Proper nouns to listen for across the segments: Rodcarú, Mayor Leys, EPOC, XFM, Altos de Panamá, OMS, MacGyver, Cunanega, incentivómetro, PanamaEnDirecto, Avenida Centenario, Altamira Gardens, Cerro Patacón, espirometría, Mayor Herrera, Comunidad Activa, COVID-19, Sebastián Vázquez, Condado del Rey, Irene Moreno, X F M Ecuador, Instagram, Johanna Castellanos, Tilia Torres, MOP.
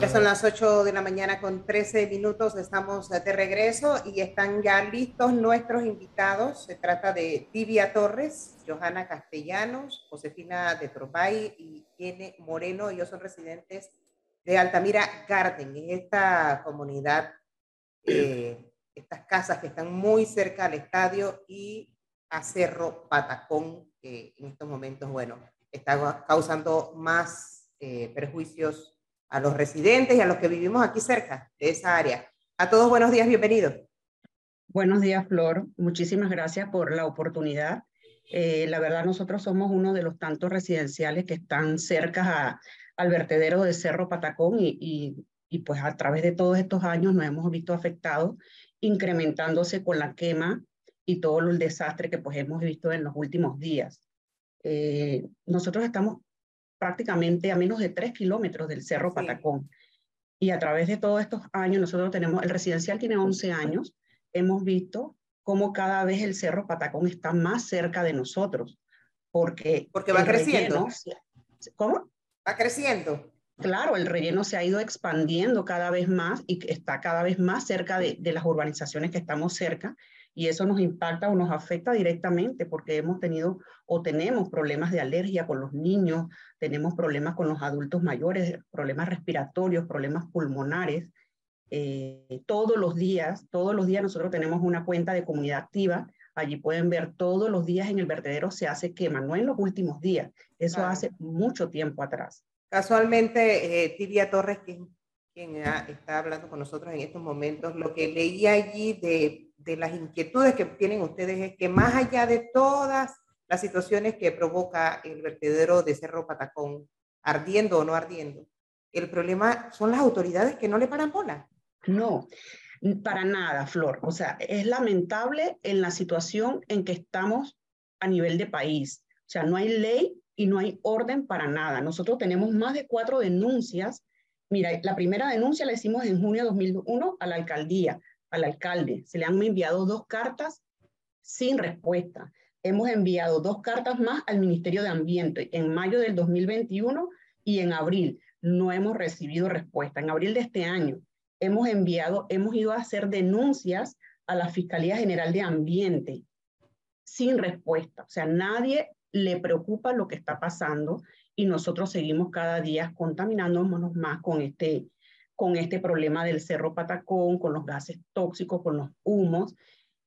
Ya son las 8:13 a.m. Estamos de regreso y están ya listos nuestros invitados. Se trata de Tilia Torres, Johanna Castellanos, Josefina de Tropay y Irene Moreno. Ellos son residentes de Altamira Gardens, es esta comunidad, estas casas que están muy cerca al estadio y a Cerro Patacón, que en estos momentos, bueno, está causando más perjuicios a los residentes y a los que vivimos aquí cerca de esa área. A todos, buenos días, bienvenidos. Buenos días, Flor. Muchísimas gracias por la oportunidad. La verdad, nosotros somos uno de los tantos residenciales que están cerca al vertedero de Cerro Patacón y pues a través de todos estos años nos hemos visto afectados, incrementándose con la quema y todo el desastre que pues hemos visto en los últimos días. Nosotros estamos prácticamente a menos de 3 kilómetros del Cerro Patacón. Y a través de todos estos años, nosotros tenemos, el residencial tiene 11 años, hemos visto cómo cada vez el Cerro Patacón está más cerca de nosotros. Porque va creciendo. ¿Cómo? Va creciendo. Claro, el relleno se ha ido expandiendo cada vez más y está cada vez más cerca de las urbanizaciones que estamos cerca. Y eso nos impacta o nos afecta directamente porque hemos tenido o tenemos problemas de alergia con los niños, tenemos problemas con los adultos mayores, problemas respiratorios, problemas pulmonares. Todos los días nosotros tenemos una cuenta de Comunidad Activa. Allí pueden ver todos los días en el vertedero se hace quema, no en los últimos días. Eso hace mucho tiempo atrás. Casualmente, Tilia Torres, quien está hablando con nosotros en estos momentos, lo que leí allí de las inquietudes que tienen ustedes es que más allá de todas las situaciones que provoca el vertedero de Cerro Patacón, ardiendo o no ardiendo, el problema son las autoridades que no le paran bola. No, para nada, Flor. O sea, es lamentable en la situación en que estamos a nivel de país. O sea, no hay ley y no hay orden para nada. Nosotros tenemos más de 4 denuncias. Mira, la primera denuncia la hicimos en junio de 2001 a la alcaldía. Al alcalde, se le han enviado 2 cartas sin respuesta. Hemos enviado 2 cartas más al Ministerio de Ambiente en mayo del 2021 y en abril. No hemos recibido respuesta. En abril de este año hemos ido a hacer denuncias a la Fiscalía General de Ambiente sin respuesta. O sea, nadie le preocupa lo que está pasando y nosotros seguimos cada día contaminándonos más con este problema del Cerro Patacón, con los gases tóxicos, con los humos.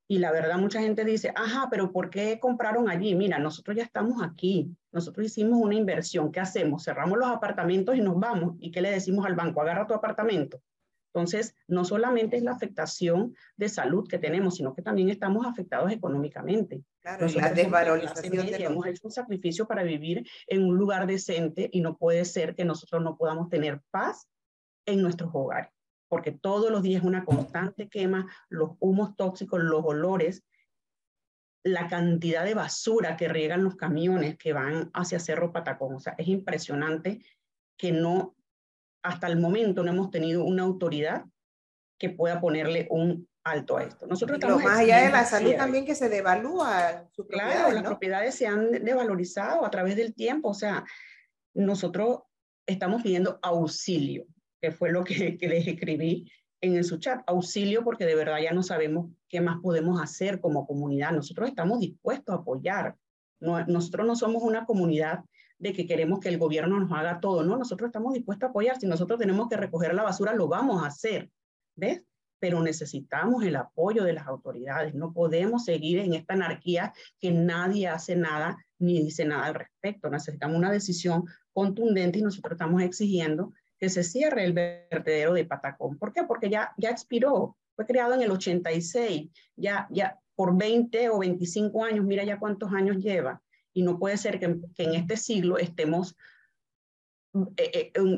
Y la verdad, mucha gente dice, ajá, pero ¿por qué compraron allí? Mira, nosotros ya estamos aquí. Nosotros hicimos una inversión. ¿Qué hacemos? Cerramos los apartamentos y nos vamos. ¿Y qué le decimos al banco? Agarra tu apartamento. Entonces, no solamente es la afectación de salud que tenemos, sino que también estamos afectados económicamente. Claro, nosotros la desvalorización. Hemos hecho un sacrificio para vivir en un lugar decente y no puede ser que nosotros no podamos tener paz en nuestros hogares, porque todos los días una constante quema, los humos tóxicos, los olores, la cantidad de basura que riegan los camiones que van hacia Cerro Patacón. O sea, es impresionante que no, hasta el momento no hemos tenido una autoridad que pueda ponerle un alto a esto. Nosotros estamos más allá de la salud también que se devalúa su propiedad. Claro, ¿no? Las propiedades se han devalorizado a través del tiempo. O sea, nosotros estamos pidiendo auxilio, que fue lo que les escribí en su chat, auxilio, porque de verdad ya no sabemos qué más podemos hacer como comunidad. Nosotros estamos dispuestos a apoyar. Nosotros no somos una comunidad de que queremos que el gobierno nos haga todo, no, nosotros estamos dispuestos a apoyar. Si nosotros tenemos que recoger la basura, lo vamos a hacer, ¿ves? Pero necesitamos el apoyo de las autoridades. No podemos seguir en esta anarquía que nadie hace nada ni dice nada al respecto. Necesitamos una decisión contundente y nosotros estamos exigiendo que se cierre el vertedero de Patacón. ¿Por qué? Porque ya expiró, fue creado en el 86, ya por 20 o 25 años, mira ya cuántos años lleva, y no puede ser que en este siglo estemos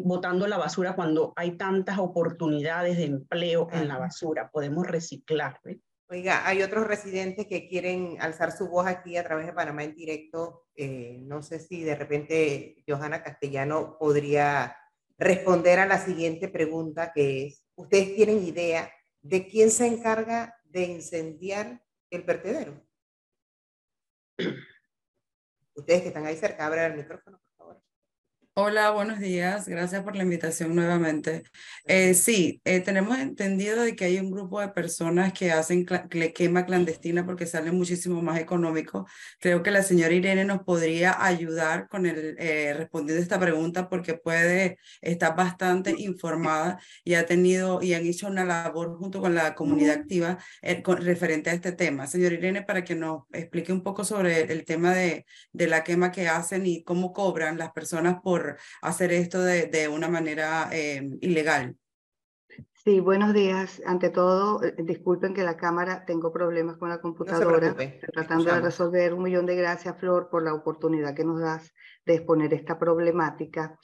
botando la basura cuando hay tantas oportunidades de empleo en la basura, podemos reciclar, ¿eh? Oiga, hay otros residentes que quieren alzar su voz aquí a través de Panamá en directo, no sé si de repente Johanna Castellano podría responder a la siguiente pregunta, que es, ¿ustedes tienen idea de quién se encarga de incendiar el vertedero? Ustedes que están ahí cerca, abran el micrófono, por favor. Hola, buenos días. Gracias por la invitación nuevamente. Sí, tenemos entendido de que hay un grupo de personas que hacen quema clandestina porque sale muchísimo más económico. Creo que la señora Irene nos podría ayudar con el respondiendo esta pregunta porque puede estar bastante informada y ha tenido y han hecho una labor junto con la comunidad activa referente a este tema. Señora Irene, para que nos explique un poco sobre el tema de la quema que hacen y cómo cobran las personas por hacer esto de una manera ilegal. Sí, buenos días. Ante todo, disculpen que la cámara, tengo problemas con la computadora. No se preocupe, tratando de resolver. Un millón de gracias, Flor, por la oportunidad que nos das de exponer esta problemática.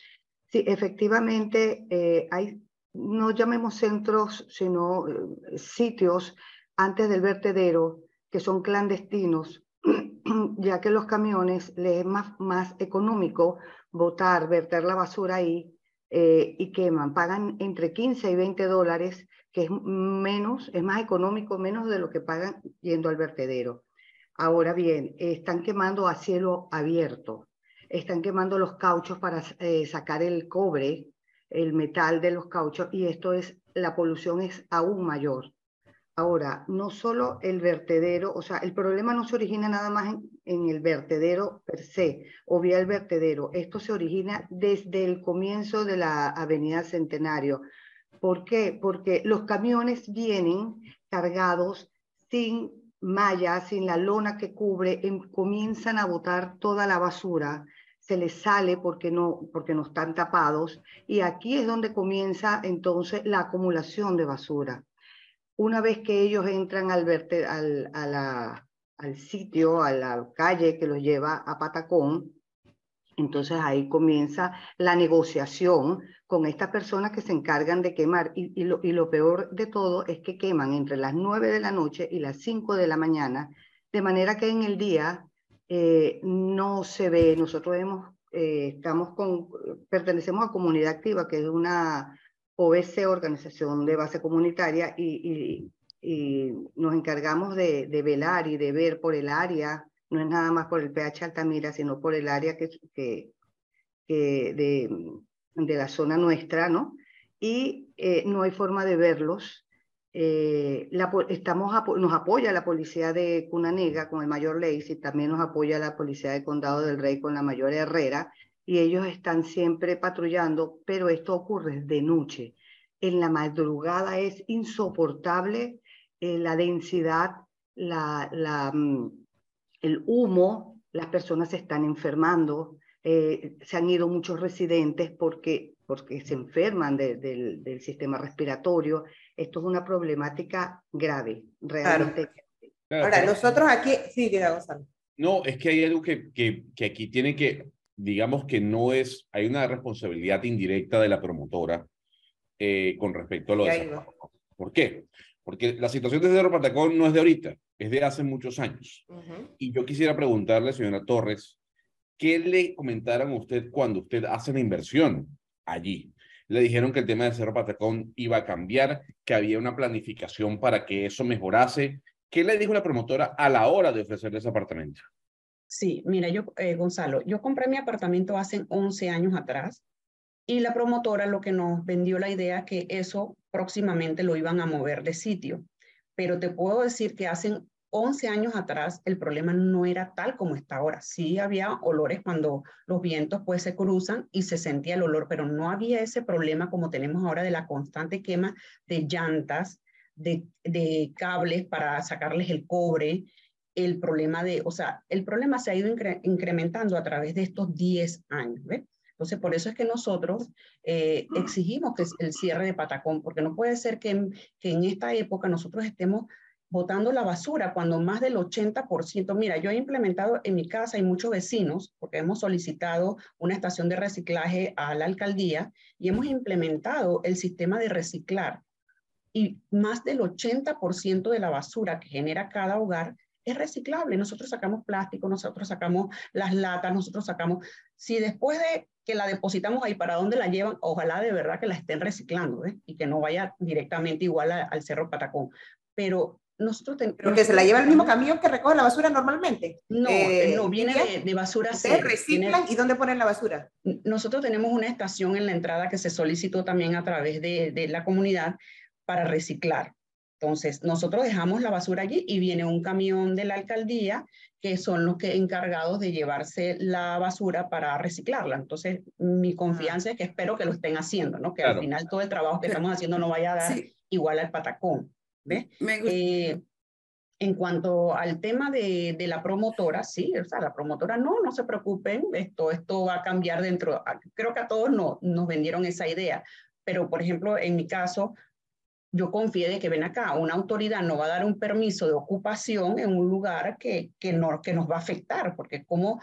Sí, efectivamente, hay, no llamemos centros, sino sitios antes del vertedero que son clandestinos, ya que los camiones les es más económico botar, verter la basura ahí y queman. Pagan entre 15 y 20 dólares, que es menos, es más económico, menos de lo que pagan yendo al vertedero. Ahora bien, están quemando a cielo abierto, están quemando los cauchos para sacar el cobre, el metal de los cauchos, y esto es, la polución es aún mayor. Ahora, no solo el vertedero, o sea, el problema no se origina nada más en el vertedero per se, o vía el vertedero. Esto se origina desde el comienzo de la Avenida Centenario. ¿Por qué? Porque los camiones vienen cargados sin malla, sin la lona que cubre, comienzan a botar toda la basura. Se les sale porque no están tapados. Y aquí es donde comienza entonces la acumulación de basura. Una vez que ellos entran al sitio, a la calle que los lleva a Patacón, entonces ahí comienza la negociación con estas personas que se encargan de quemar. Y lo peor de todo es que queman entre las 9 de la noche y las 5 de la mañana, de manera que en el día no se ve. Nosotros pertenecemos a Comunidad Activa, que es una OBC, Organización de Base Comunitaria, y nos encargamos de velar y de ver por el área, no es nada más por el PH Altamira, sino por el área de la zona nuestra, ¿no? Y no hay forma de verlos. Nos apoya la policía de Cunanega con el Mayor Leys, y también nos apoya la policía del Condado del Rey con la Mayor Herrera, y ellos están siempre patrullando, pero esto ocurre de noche. En la madrugada es insoportable la densidad, el humo, las personas se están enfermando, se han ido muchos residentes porque se enferman del sistema respiratorio. Esto es una problemática grave, realmente. Claro. Ahora, nosotros aquí... Sí, Gonzalo. No, es que hay algo que aquí tiene que... digamos que no es, hay una responsabilidad indirecta de la promotora con respecto a lo de Cerro Patacón. ¿Por qué? Porque la situación de Cerro Patacón no es de ahorita, es de hace muchos años. Uh-huh. Y yo quisiera preguntarle, señora Torres, ¿qué le comentaron a usted cuando usted hace la inversión allí? Le dijeron que el tema de Cerro Patacón iba a cambiar, que había una planificación para que eso mejorase. ¿Qué le dijo la promotora a la hora de ofrecerle ese apartamento? Sí, mira, Gonzalo, yo compré mi apartamento hace 11 años atrás y la promotora lo que nos vendió la idea que eso próximamente lo iban a mover de sitio. Pero te puedo decir que hace 11 años atrás el problema no era tal como está ahora. Sí había olores cuando los vientos pues se cruzan y se sentía el olor, pero no había ese problema como tenemos ahora de la constante quema de llantas, de cables para sacarles el cobre. El problema se ha ido incrementando a través de estos 10 años, ¿ves? Entonces, por eso es que nosotros exigimos que el cierre de Patacón, porque no puede ser que en esta época nosotros estemos botando la basura cuando más del 80%, mira, yo he implementado en mi casa y muchos vecinos, porque hemos solicitado una estación de reciclaje a la alcaldía y hemos implementado el sistema de reciclar. Y más del 80% de la basura que genera cada hogar es reciclable. Nosotros sacamos plástico, nosotros sacamos las latas, nosotros sacamos... Si después de que la depositamos ahí, ¿para dónde la llevan? Ojalá de verdad que la estén reciclando, ¿eh? Y que no vaya directamente igual al Cerro Patacón. Pero Nosotros tenemos... Pero que se la lleva el mismo camión que recoge la basura normalmente. No, no viene de basura cero. ¿Ustedes reciclan y dónde ponen la basura? Nosotros tenemos una estación en la entrada que se solicitó también a través de la comunidad para reciclar. Entonces, nosotros dejamos la basura allí y viene un camión de la alcaldía que son los que encargados de llevarse la basura para reciclarla. Entonces, mi confianza es que espero que lo estén haciendo, ¿no? Que claro, al final todo el trabajo que estamos haciendo no vaya a dar igual al patacón. ¿Ves? En cuanto al tema de la promotora, sí, o sea, la promotora, no se preocupen, esto va a cambiar dentro, creo que a todos nos vendieron esa idea, pero por ejemplo, en mi caso, yo confié de que ven acá, una autoridad no va a dar un permiso de ocupación en un lugar que nos va a afectar, porque como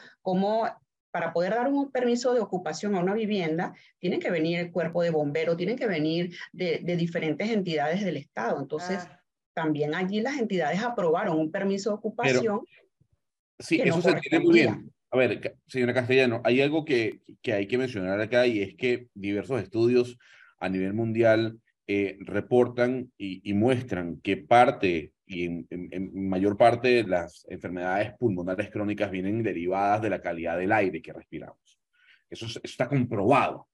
para poder dar un permiso de ocupación a una vivienda, tienen que venir el cuerpo de bomberos, tienen que venir de diferentes entidades del Estado. Entonces, también allí las entidades aprobaron un permiso de ocupación. Sí, eso se entiende muy bien. A ver, señora Castellanos, hay algo que hay que mencionar acá y es que diversos estudios a nivel mundial reportan y muestran que parte... y en mayor parte las enfermedades pulmonares crónicas vienen derivadas de la calidad del aire que respiramos. Eso está comprobado.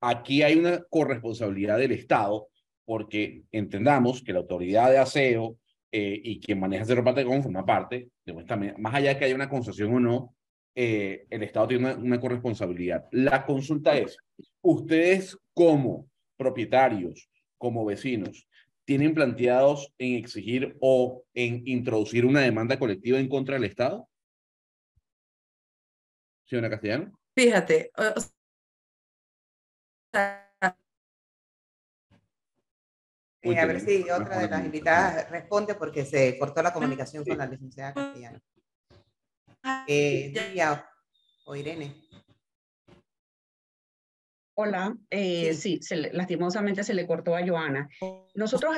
Aquí hay una corresponsabilidad del Estado porque entendamos que la autoridad de aseo y quien maneja Cerro Patacón forma parte, más allá de que haya una concesión o no, el Estado tiene una corresponsabilidad. La consulta es, ustedes como propietarios, como vecinos, ¿tienen planteados en exigir o en introducir una demanda colectiva en contra del Estado? Señora Castellanos. Fíjate. Uy, a ver si otra de las invitadas responde porque se cortó la comunicación con la licenciada Castellanos. O Irene. Hola, sí, lastimosamente se le cortó a Johanna. Nosotros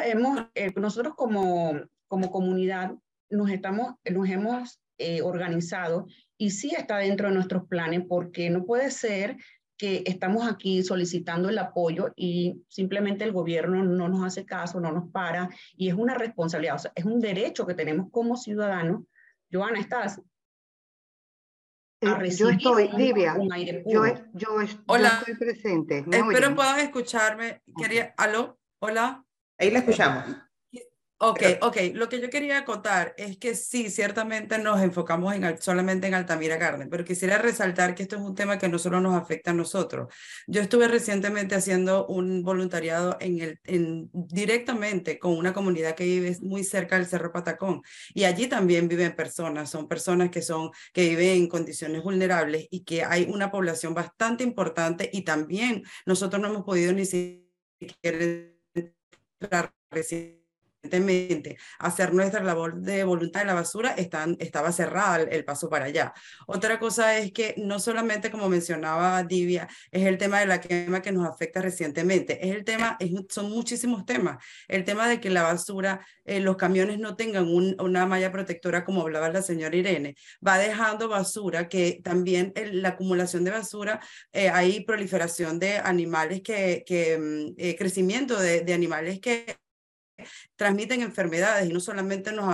como comunidad nos hemos organizado y sí está dentro de nuestros planes porque no puede ser que estamos aquí solicitando el apoyo y simplemente el gobierno no nos hace caso, no nos para y es una responsabilidad, o sea, es un derecho que tenemos como ciudadanos. Johanna, ¿estás? Yo estoy, Livia, yo estoy presente. Espero puedan escucharme. ¿Aló? ¿Hola? Ahí la escuchamos. Ok. Lo que yo quería contar es que sí, ciertamente nos enfocamos solamente en Altamira Gardens, pero quisiera resaltar que esto es un tema que no solo nos afecta a nosotros. Yo estuve recientemente haciendo un voluntariado directamente con una comunidad que vive muy cerca del Cerro Patacón y allí también viven personas, son personas que viven en condiciones vulnerables y que hay una población bastante importante y también nosotros no hemos podido ni siquiera entrar hacer nuestra labor de voluntad de la basura, estaba cerrada el paso para allá. Otra cosa es que no solamente, como mencionaba Divia, es el tema de la quema que nos afecta recientemente, son muchísimos temas, el tema de que la basura, los camiones no tengan una malla protectora como hablaba la señora Irene, va dejando basura, que también la acumulación de basura, hay proliferación de animales, crecimiento de animales que transmiten enfermedades y no solamente nos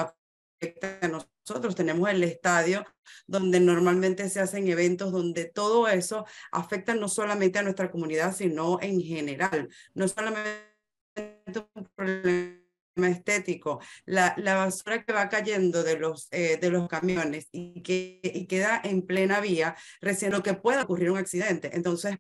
afecta a nosotros, tenemos el estadio donde normalmente se hacen eventos donde todo eso afecta no solamente a nuestra comunidad sino en general, no solamente un problema estético, la basura que va cayendo de los camiones y queda en plena vía, recién lo que pueda ocurrir un accidente, entonces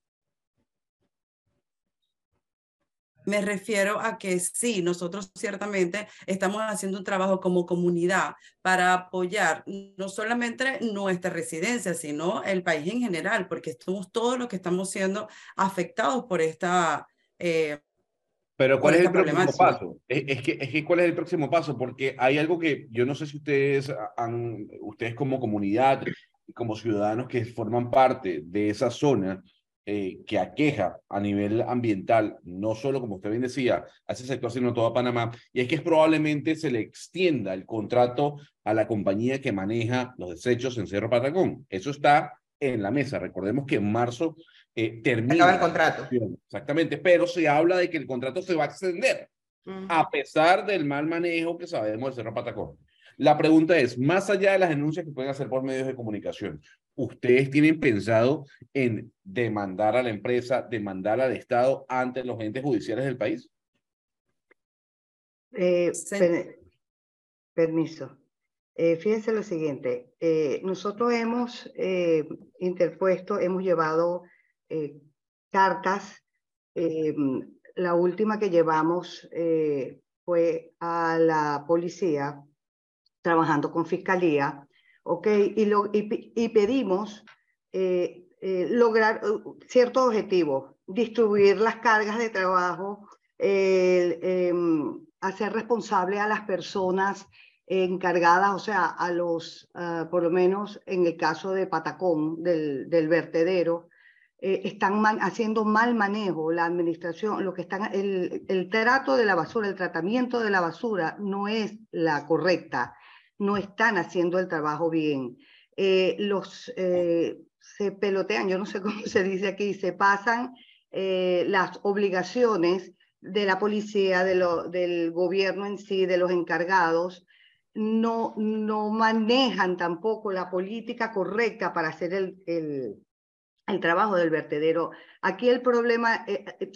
me refiero a que sí, nosotros ciertamente estamos haciendo un trabajo como comunidad para apoyar no solamente nuestra residencia, sino el país en general, porque estamos todos los que estamos siendo afectados por esta Pero ¿cuál es el próximo paso? Es que ¿cuál es el próximo paso? Porque hay algo que yo no sé si ustedes como comunidad, como ciudadanos que forman parte de esa zona, que aqueja a nivel ambiental, no solo, como usted bien decía, a ese sector, sino a toda Panamá, y es que probablemente se le extienda el contrato a la compañía que maneja los desechos en Cerro Patacón. Eso está en la mesa. Recordemos que en marzo termina el contrato. Exactamente, pero se habla de que el contrato se va a extender a pesar del mal manejo que sabemos del Cerro Patacón. La pregunta es, más allá de las denuncias que pueden hacer por medios de comunicación, ¿ustedes tienen pensado en demandar a la empresa, demandar al Estado ante los entes judiciales del país? Permiso. Fíjense lo siguiente, nosotros hemos interpuesto, hemos llevado cartas, la última que llevamos fue a la policía, trabajando con fiscalía, ¿ok? Y pedimos lograr ciertos objetivos, distribuir las cargas de trabajo, hacer responsable a las personas encargadas, o sea, a los, por lo menos en el caso de Patacón, del vertedero, están haciendo mal manejo la administración, lo que están, el trato de la basura, el tratamiento de la basura no es la correcta, no están haciendo el trabajo bien. Se pelotean, yo no sé cómo se dice aquí, se pasan las obligaciones de la policía, del gobierno en sí, de los encargados. No manejan tampoco la política correcta para hacer el trabajo del vertedero. Aquí el problema,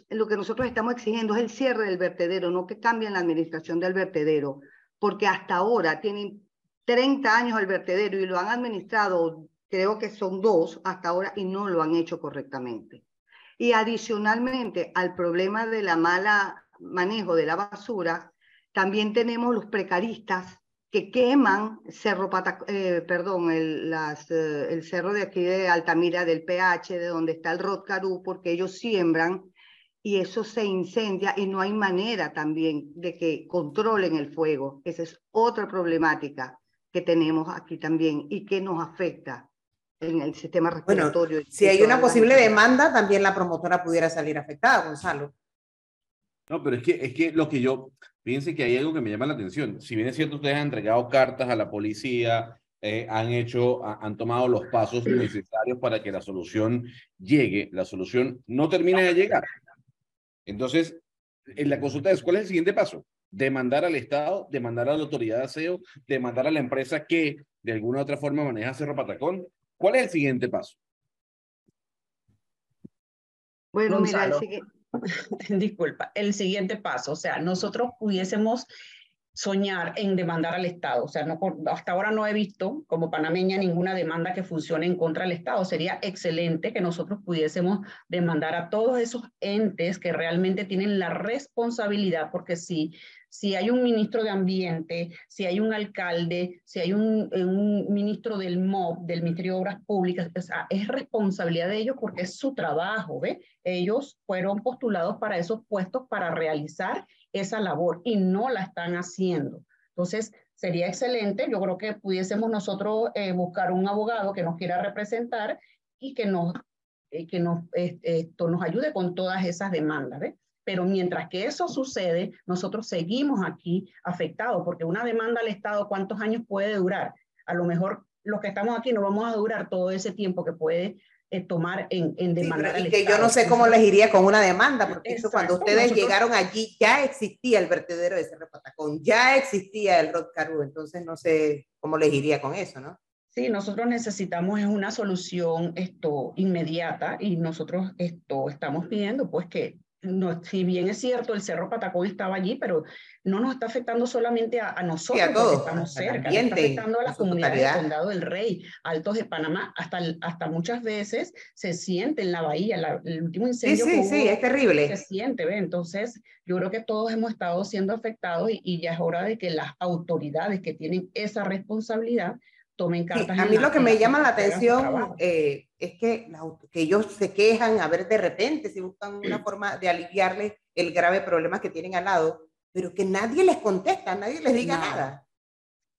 lo que nosotros estamos exigiendo es el cierre del vertedero, no que cambien la administración del vertedero, porque hasta ahora tienen 30 años el vertedero y lo han administrado, creo que son 2 hasta ahora, y no lo han hecho correctamente. Y adicionalmente al problema de la mala manejo de la basura, también tenemos los precaristas que queman el cerro de aquí de Altamira, del PH, de donde está el Rodcarú, porque ellos siembran y eso se incendia y no hay manera también de que controlen el fuego. Esa es otra problemática que tenemos aquí también y que nos afecta en el sistema respiratorio. Bueno, si hay una posible demanda, también la promotora pudiera salir afectada, Gonzalo. No, pero es que lo que yo... Fíjense que hay algo que me llama la atención. Si bien es cierto, ustedes han entregado cartas a la policía, han tomado los pasos necesarios para que la solución llegue. La solución no termina de llegar. Entonces, en la consulta es, ¿cuál es el siguiente paso? Demandar al Estado, demandar a la autoridad de aseo, demandar a la empresa que de alguna u otra forma maneja Cerro Patacón. ¿Cuál es el siguiente paso? Bueno, Gonzalo. Mira, disculpa, el siguiente paso, o sea, nosotros pudiésemos soñar en demandar al Estado, o sea, no, hasta ahora no he visto como panameña ninguna demanda que funcione en contra del Estado. Sería excelente que nosotros pudiésemos demandar a todos esos entes que realmente tienen la responsabilidad, porque si hay un ministro de Ambiente, si hay un alcalde, si hay un ministro del MOP, del Ministerio de Obras Públicas, o sea, es responsabilidad de ellos porque es su trabajo, ¿ve? Ellos fueron postulados para esos puestos para realizar esa labor y no la están haciendo. Entonces, sería excelente, yo creo que pudiésemos nosotros buscar un abogado que nos quiera representar y que nos ayude con todas esas demandas, ¿ve? Pero mientras que eso sucede, nosotros seguimos aquí afectados, porque una demanda al Estado, ¿cuántos años puede durar? A lo mejor los que estamos aquí no vamos a durar todo ese tiempo que puede tomar en demandar al Estado. Y que yo no sé cómo les iría con una demanda, porque exacto, eso cuando ustedes llegaron allí ya existía el vertedero de Cerro Patacón, ya existía el Rodcarú, entonces no sé cómo les iría con eso, ¿no? Sí, nosotros necesitamos una solución inmediata y nosotros estamos pidiendo pues que no, si bien es cierto, el Cerro Patacón estaba allí, pero no nos está afectando solamente a nosotros, sí, a todos, porque estamos cerca, ambiente, está afectando a las comunidades del Condado del Rey, Altos de Panamá, hasta muchas veces se siente en la bahía, el último incendio. Sí, sí, es terrible. Se siente, ¿ve? Entonces yo creo que todos hemos estado siendo afectados y ya es hora de que las autoridades que tienen esa responsabilidad tomen cartas. Sí, a mí lo que me llama la atención es que ellos se quejan, a ver, de repente si buscan una forma de aliviarles el grave problema que tienen al lado, pero que nadie les contesta, nadie les diga nada.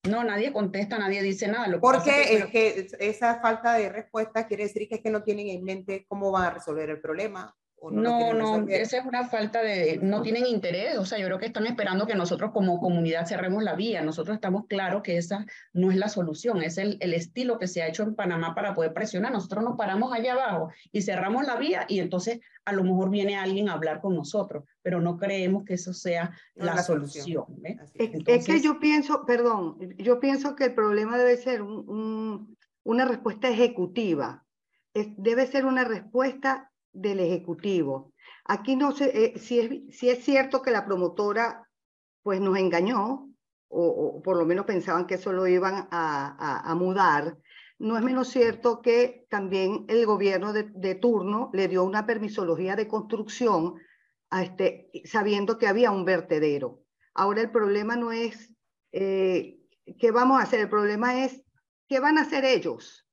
No, nadie contesta, nadie dice nada. Porque esa falta de respuesta quiere decir que no tienen en mente cómo van a resolver el problema ¿O no, esa es una falta de, no tienen interés, o sea, yo creo que están esperando que nosotros como comunidad cerremos la vía. Nosotros estamos claros que esa no es la solución, es el estilo que se ha hecho en Panamá para poder presionar. Nosotros nos paramos allá abajo y cerramos la vía y entonces a lo mejor viene alguien a hablar con nosotros, pero no creemos que eso sea la solución. Entonces, es que yo pienso, perdón, yo pienso que el problema debe ser una respuesta ejecutiva, debe ser una respuesta del Ejecutivo. Aquí no sé si es cierto que la promotora pues nos engañó, o por lo menos pensaban que eso lo iban a mudar. No es menos cierto que también el gobierno de turno le dio una permisología de construcción sabiendo que había un vertedero. Ahora el problema no es qué vamos a hacer, el problema es qué van a hacer ellos,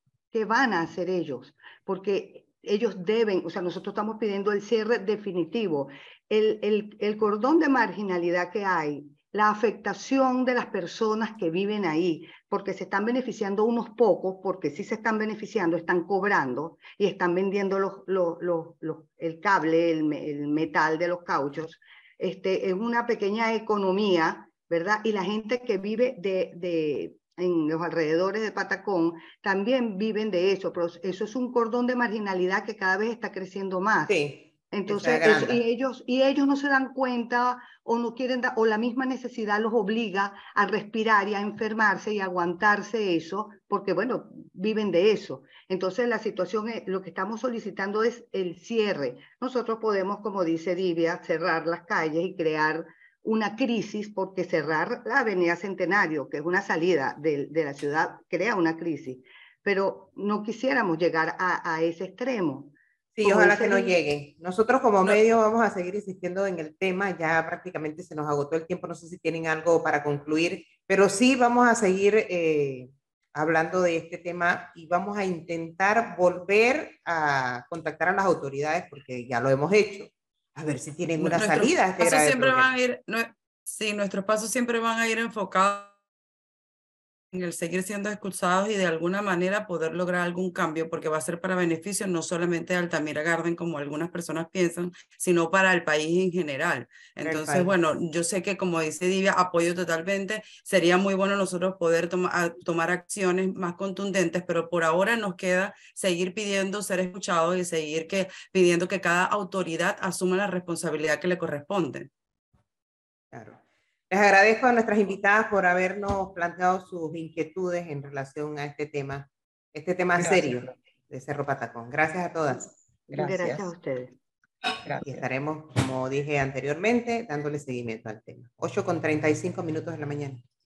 porque ellos deben, o sea, nosotros estamos pidiendo el cierre definitivo. El cordón de marginalidad que hay, la afectación de las personas que viven ahí, porque se están beneficiando unos pocos, porque sí se están beneficiando, están cobrando y están vendiendo el cable, el metal de los cauchos. Es una pequeña economía, ¿verdad? Y la gente que vive en los alrededores de Patacón, también viven de eso, pero eso es un cordón de marginalidad que cada vez está creciendo más. Sí, entonces, ellos no se dan cuenta o no quieren, o la misma necesidad los obliga a respirar y a enfermarse y a aguantarse eso, porque bueno, viven de eso. Entonces la situación, lo que estamos solicitando es el cierre. Nosotros podemos, como dice Divia, cerrar las calles y crear una crisis, porque cerrar la Avenida Centenario, que es una salida de la ciudad, crea una crisis, pero no quisiéramos llegar a ese extremo. Sí, ojalá que no lleguen. Nosotros como medio vamos a seguir insistiendo en el tema, ya prácticamente se nos agotó el tiempo, no sé si tienen algo para concluir, pero sí vamos a seguir hablando de este tema y vamos a intentar volver a contactar a las autoridades, porque ya lo hemos hecho. A ver si tienen una salida. Nuestros pasos siempre van a ir enfocados en el seguir siendo expulsados y de alguna manera poder lograr algún cambio, porque va a ser para beneficio no solamente de Altamira Garden, como algunas personas piensan, sino para el país en general. Entonces, bueno, yo sé que como dice Divia, apoyo totalmente, sería muy bueno nosotros poder tomar acciones más contundentes, pero por ahora nos queda seguir pidiendo ser escuchados y seguir pidiendo que cada autoridad asuma la responsabilidad que le corresponde. Claro. Les agradezco a nuestras invitadas por habernos planteado sus inquietudes en relación a este tema serio de Cerro Patacón. Gracias a todas. Gracias a ustedes. Gracias. Y estaremos, como dije anteriormente, dándole seguimiento al tema. 8:35 de la mañana.